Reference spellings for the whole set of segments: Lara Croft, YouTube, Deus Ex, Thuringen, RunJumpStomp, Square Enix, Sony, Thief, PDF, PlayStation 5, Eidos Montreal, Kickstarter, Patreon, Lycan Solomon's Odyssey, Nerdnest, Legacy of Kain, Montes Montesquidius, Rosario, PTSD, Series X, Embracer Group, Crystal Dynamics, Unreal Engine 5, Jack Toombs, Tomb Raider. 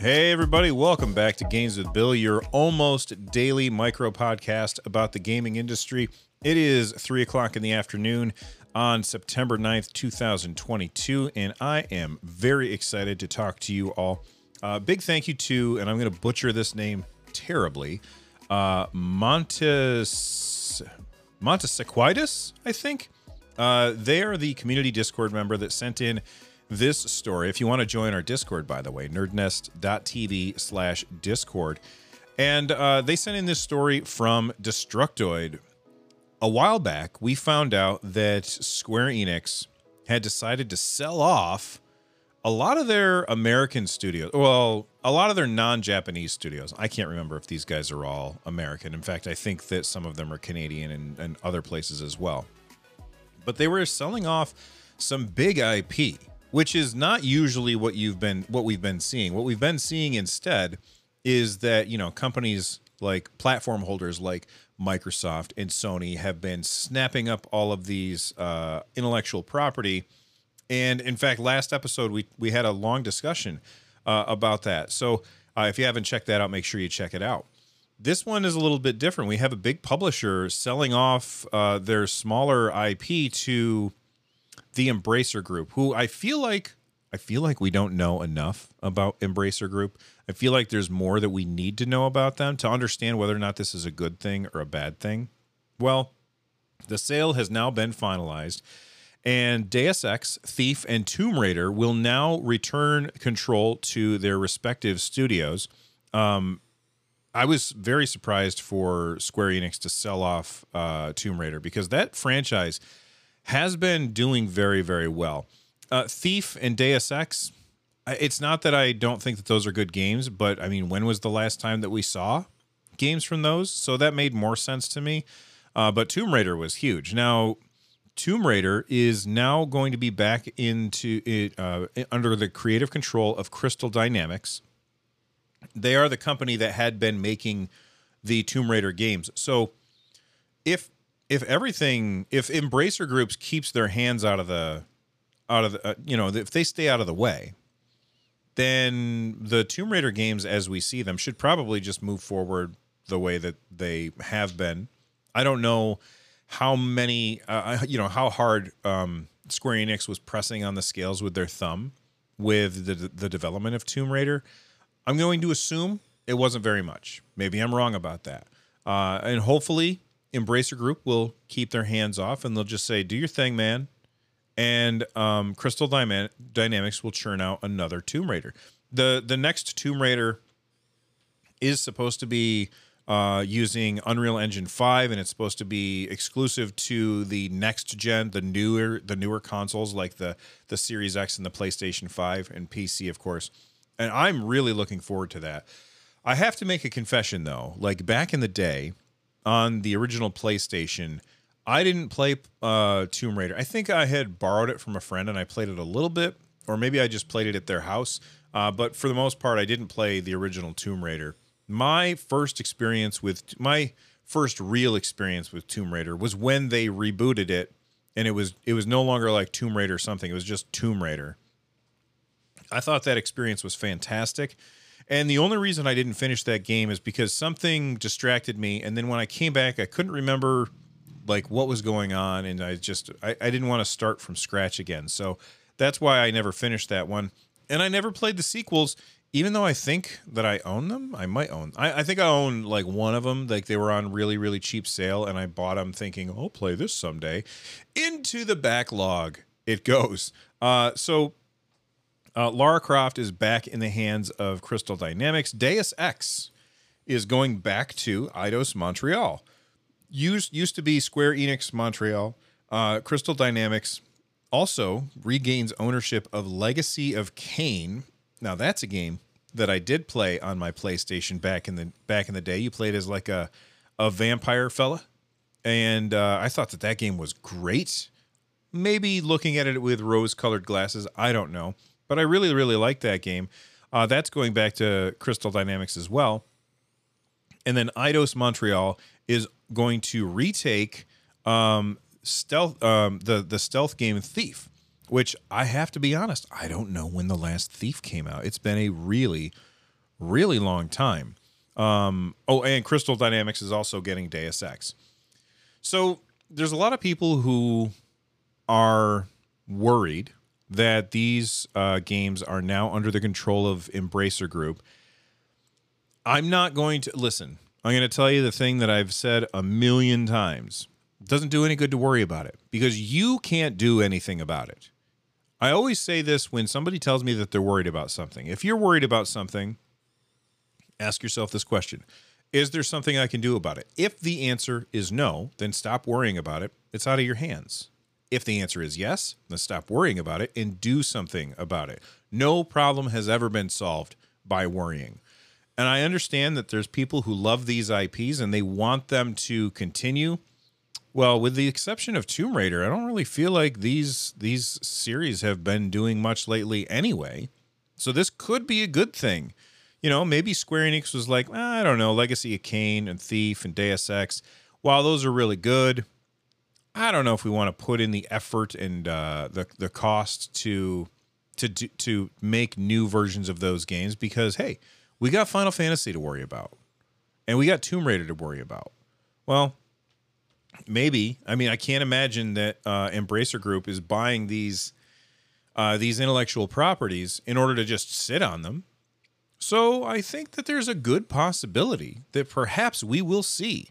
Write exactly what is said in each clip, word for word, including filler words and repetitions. Hey everybody, welcome back to Games with Bill, your almost daily micro podcast about the gaming industry. It is three o'clock in the afternoon on September ninth, two thousand twenty-two, and I am very excited to talk to you all. Uh, big thank you to, and I'm going to butcher this name terribly, uh, Montes Montesquidius, I think. Uh, they are the community Discord member that sent in this story. If you want to join our Discord, by the way, nerdnest dot t v slash discord. And uh, they sent in this story from Destructoid. A while back, we found out that Square Enix had decided to sell off a lot of their American studios. Well, a lot of their non-Japanese studios. I can't remember if these guys are all American. In fact, I think that some of them are Canadian and, and other places as well. But they were selling off some big I P, which is not usually what you've been, what we've been seeing. What we've been seeing instead is that, you know, companies like platform holders like Microsoft and Sony have been snapping up all of these uh, intellectual property. And in fact, last episode, we, we had a long discussion uh, about that. So uh, if you haven't checked that out, make sure you check it out. This one is a little bit different. We have a big publisher selling off uh, their smaller I P to the Embracer Group, who I feel like I feel like we don't know enough about Embracer Group. I feel like there's more that we need to know about them to understand whether or not this is a good thing or a bad thing. Well, the sale has now been finalized, and Deus Ex, Thief, and Tomb Raider will now return control to their respective studios. Um, I was very surprised for Square Enix to sell off uh, Tomb Raider because that franchise has been doing very, very well. Uh, Thief and Deus Ex, it's not that I don't think that those are good games, but I mean, when was the last time that we saw games from those? So that made more sense to me. Uh, but Tomb Raider was huge. Now, Tomb Raider is now going to be back into it, uh, under the creative control of Crystal Dynamics. They are the company that had been making the Tomb Raider games. So if If everything, if Embracer Group keeps their hands out of the, out of the, uh, you know, if they stay out of the way, then the Tomb Raider games as we see them should probably just move forward the way that they have been. I don't know how many, uh, you know, how hard um, Square Enix was pressing on the scales with their thumb with the, the development of Tomb Raider. I'm going to assume it wasn't very much. Maybe I'm wrong about that. Uh, and hopefully Embracer Group will keep their hands off and they'll just say, do your thing, man. And um, Crystal Dynamics will churn out another Tomb Raider. The, the next Tomb Raider is supposed to be uh, using Unreal Engine five, and it's supposed to be exclusive to the next gen, the newer, the newer consoles like the, the Series X and the PlayStation five and P C, of course. And I'm really looking forward to that. I have to make a confession, though. Like back in the day, on the original PlayStation, I didn't play uh, Tomb Raider. I think I had borrowed it from a friend and I played it a little bit, or maybe I just played it at their house. Uh, but for the most part, I didn't play the original Tomb Raider. My first experience with, my first real experience with Tomb Raider was when they rebooted it, and it was it was no longer like Tomb Raider something. It was just Tomb Raider. I thought that experience was fantastic. And the only reason I didn't finish that game is because something distracted me. And then when I came back, I couldn't remember like what was going on. And I just, I, I didn't want to start from scratch again. So that's why I never finished that one. And I never played the sequels, even though I think that I own them. I might own, I, I think I own like one of them. Like they were on really, really cheap sale. And I bought them thinking, I'll play this someday. Into the backlog it goes. Uh, so Uh, Lara Croft is back in the hands of Crystal Dynamics. Deus Ex is going back to Eidos Montreal. Used, used to be Square Enix Montreal. Uh, Crystal Dynamics also regains ownership of Legacy of Kain. Now, that's a game that I did play on my PlayStation back in the back in the day. You played as like a, a vampire fella, and uh, I thought that that game was great. Maybe looking at it with rose-colored glasses, I don't know. But I really, really like that game. Uh, that's going back to Crystal Dynamics as well. And then Eidos Montreal is going to retake um, stealth, um, the, the stealth game Thief, which I have to be honest, I don't know when the last Thief came out. It's been a really, really long time. Um, oh, and Crystal Dynamics is also getting Deus Ex. So there's a lot of people who are worried that these uh, games are now under the control of Embracer Group. I'm not going to... Listen, I'm going to tell you the thing that I've said a million times. It doesn't do any good to worry about it because you can't do anything about it. I always say this when somebody tells me that they're worried about something. If you're worried about something, ask yourself this question. Is there something I can do about it? If the answer is no, then stop worrying about it. It's out of your hands. If the answer is yes, then stop worrying about it and do something about it. No problem has ever been solved by worrying. And I understand that there's people who love these I Ps and they want them to continue. Well, with the exception of Tomb Raider, I don't really feel like these, these series have been doing much lately anyway. So this could be a good thing. You know, maybe Square Enix was like, ah, I don't know, Legacy of Kain and Thief and Deus Ex. While those are really good, I don't know if we want to put in the effort and uh, the the cost to to do, to make new versions of those games because hey, we got Final Fantasy to worry about, and we got Tomb Raider to worry about. Well, maybe I mean I can't imagine that uh, Embracer Group is buying these uh, these intellectual properties in order to just sit on them. So I think that there's a good possibility that perhaps we will see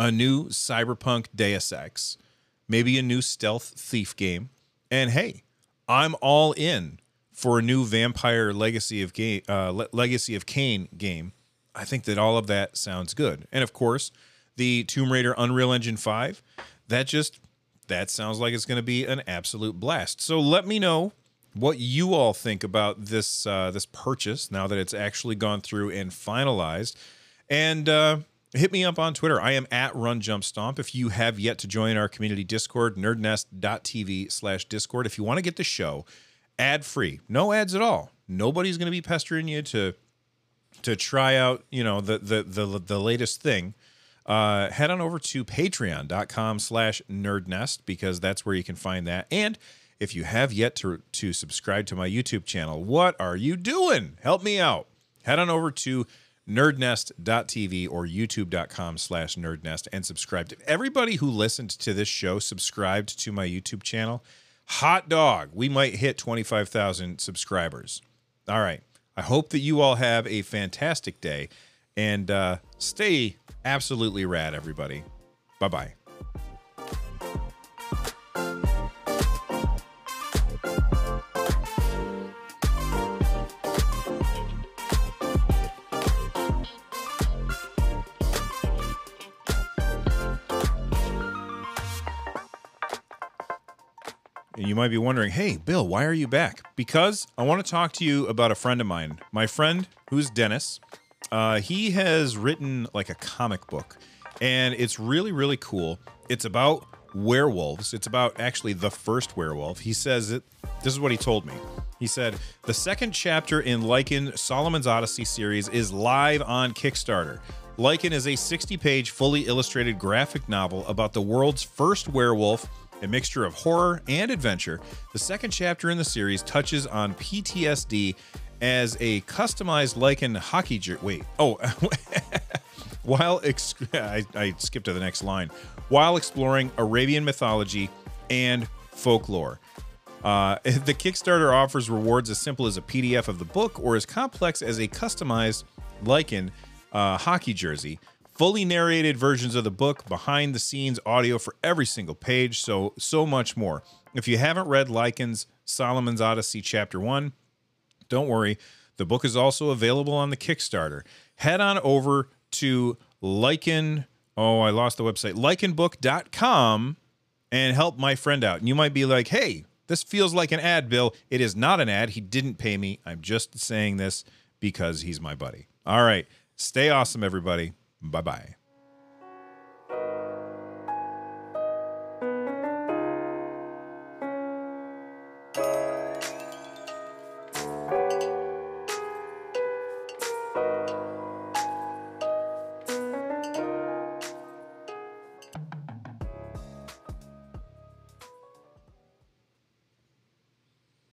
a new cyberpunk Deus Ex. Maybe a new stealth Thief game. And hey, I'm all in for a new Vampire Legacy of Kain, uh, Le- Legacy of Kain game. I think that all of that sounds good. And of course, the Tomb Raider Unreal Engine five, that just, that sounds like it's going to be an absolute blast. So let me know what you all think about this, uh, this purchase now that it's actually gone through and finalized. And, uh, hit me up on Twitter. I am at RunJumpStomp. If you have yet to join our community Discord, nerdnest.tv slash Discord. If you want to get the show ad-free, no ads at all. Nobody's going to be pestering you to to try out, you know, the the the, the latest thing. Uh, head on over to patreon.com slash nerdnest because that's where you can find that. And if you have yet to to subscribe to my YouTube channel, what are you doing? Help me out. Head on over to nerdnest dot t v or youtube.com slash nerdnest and subscribe. Everybody who listened to this show subscribed to my YouTube channel. Hot dog, we might hit twenty-five thousand subscribers. All right. I hope that you all have a fantastic day and uh, stay absolutely rad, everybody. Bye-bye. You might be wondering, hey, Bill, why are you back? Because I want to talk to you about a friend of mine. My friend, who's Dennis, uh, he has written like a comic book. And it's really, really cool. It's about werewolves. It's about actually the first werewolf. He says, it, this is what he told me. He said, the second chapter in Lycan Solomon's Odyssey series is live on Kickstarter. Lycan is a sixty-page, fully illustrated graphic novel about the world's first werewolf, a mixture of horror and adventure. The second chapter in the series touches on P T S D as a customized Lycan hockey jersey. Wait, oh, while ex I, I skipped to the next line. While exploring Arabian mythology and folklore. Uh, the Kickstarter offers rewards as simple as a P D F of the book or as complex as a customized Lycan uh, hockey jersey. Fully narrated versions of the book, behind the scenes audio for every single page, so so much more. If you haven't read Lycan's Solomon's Odyssey Chapter one, don't worry. The book is also available on the Kickstarter. Head on over to Lycan, oh, I lost the website, lycan book dot com and help my friend out. And you might be like, hey, this feels like an ad, Bill. It is not an ad. He didn't pay me. I'm just saying this because he's my buddy. All right. Stay awesome, everybody. Bye-bye.